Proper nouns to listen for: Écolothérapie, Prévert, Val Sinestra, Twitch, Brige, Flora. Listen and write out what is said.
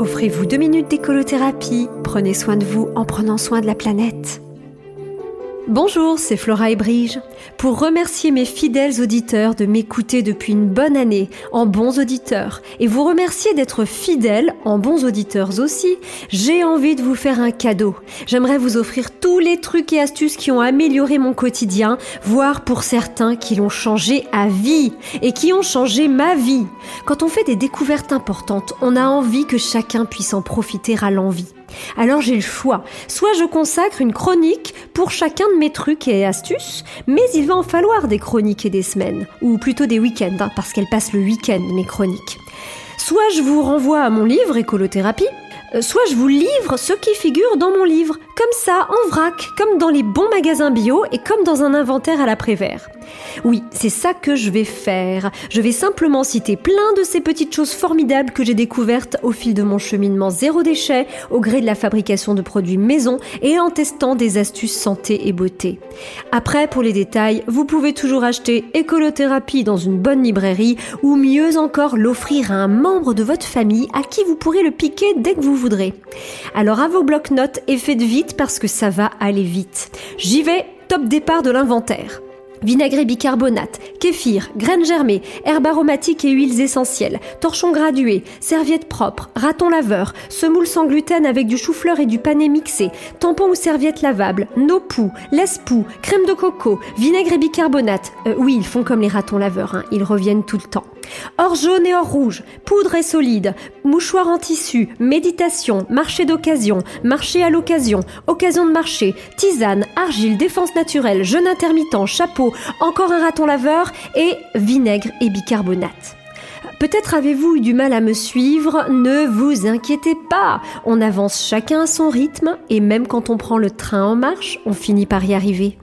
Offrez-vous 2 minutes d'écolothérapie. Prenez soin de vous en prenant soin de la planète. Bonjour, c'est Flora et Brige. Pour remercier mes fidèles auditeurs de m'écouter depuis une bonne année en bons auditeurs et vous remercier d'être fidèles en bons auditeurs aussi, j'ai envie de vous faire un cadeau. J'aimerais vous offrir tous les trucs et astuces qui ont amélioré mon quotidien, voire pour certains qui l'ont changé à vie et qui ont changé ma vie. Quand on fait des découvertes importantes, on a envie que chacun puisse en profiter à l'envie. Alors j'ai le choix, soit je consacre une chronique pour chacun de mes trucs et astuces, mais il va en falloir des chroniques et des semaines, ou plutôt des week-ends, parce qu'elles passent le week-end mes chroniques. Soit je vous renvoie à mon livre Écolothérapie, soit je vous livre ce qui figure dans mon livre, comme ça, en vrac, comme dans les bons magasins bio et comme dans un inventaire à la Prévert. Oui, c'est ça que je vais faire. Je vais simplement citer plein de ces petites choses formidables que j'ai découvertes au fil de mon cheminement zéro déchet, au gré de la fabrication de produits maison et en testant des astuces santé et beauté. Après, pour les détails, vous pouvez toujours acheter Écolothérapie dans une bonne librairie ou mieux encore l'offrir à un membre de votre famille à qui vous pourrez le piquer dès que vous voudrez. Alors à vos blocs-notes et faites vite parce que ça va aller vite. J'y vais, top départ de l'inventaire. Vinaigré bicarbonate, kéfir, graines germées, herbes aromatiques et huiles essentielles, torchons gradués, serviettes propres, raton laveur, semoule sans gluten avec du chou-fleur et du panais mixé, tampons ou serviettes lavables, no-poux, laisse-poux, crème de coco, vinaigré bicarbonate. Oui, ils font comme les ratons laveurs, hein, ils reviennent tout le temps. Or jaune et or rouge, poudre et solide, mouchoir en tissu, méditation, marché à l'occasion, occasion de marché, tisane, argile, défense naturelle, jeûne intermittent, chapeau, encore un raton laveur et vinaigre et bicarbonate. Peut-être avez-vous eu du mal à me suivre, ne vous inquiétez pas, on avance chacun à son rythme et même quand on prend le train en marche, on finit par y arriver.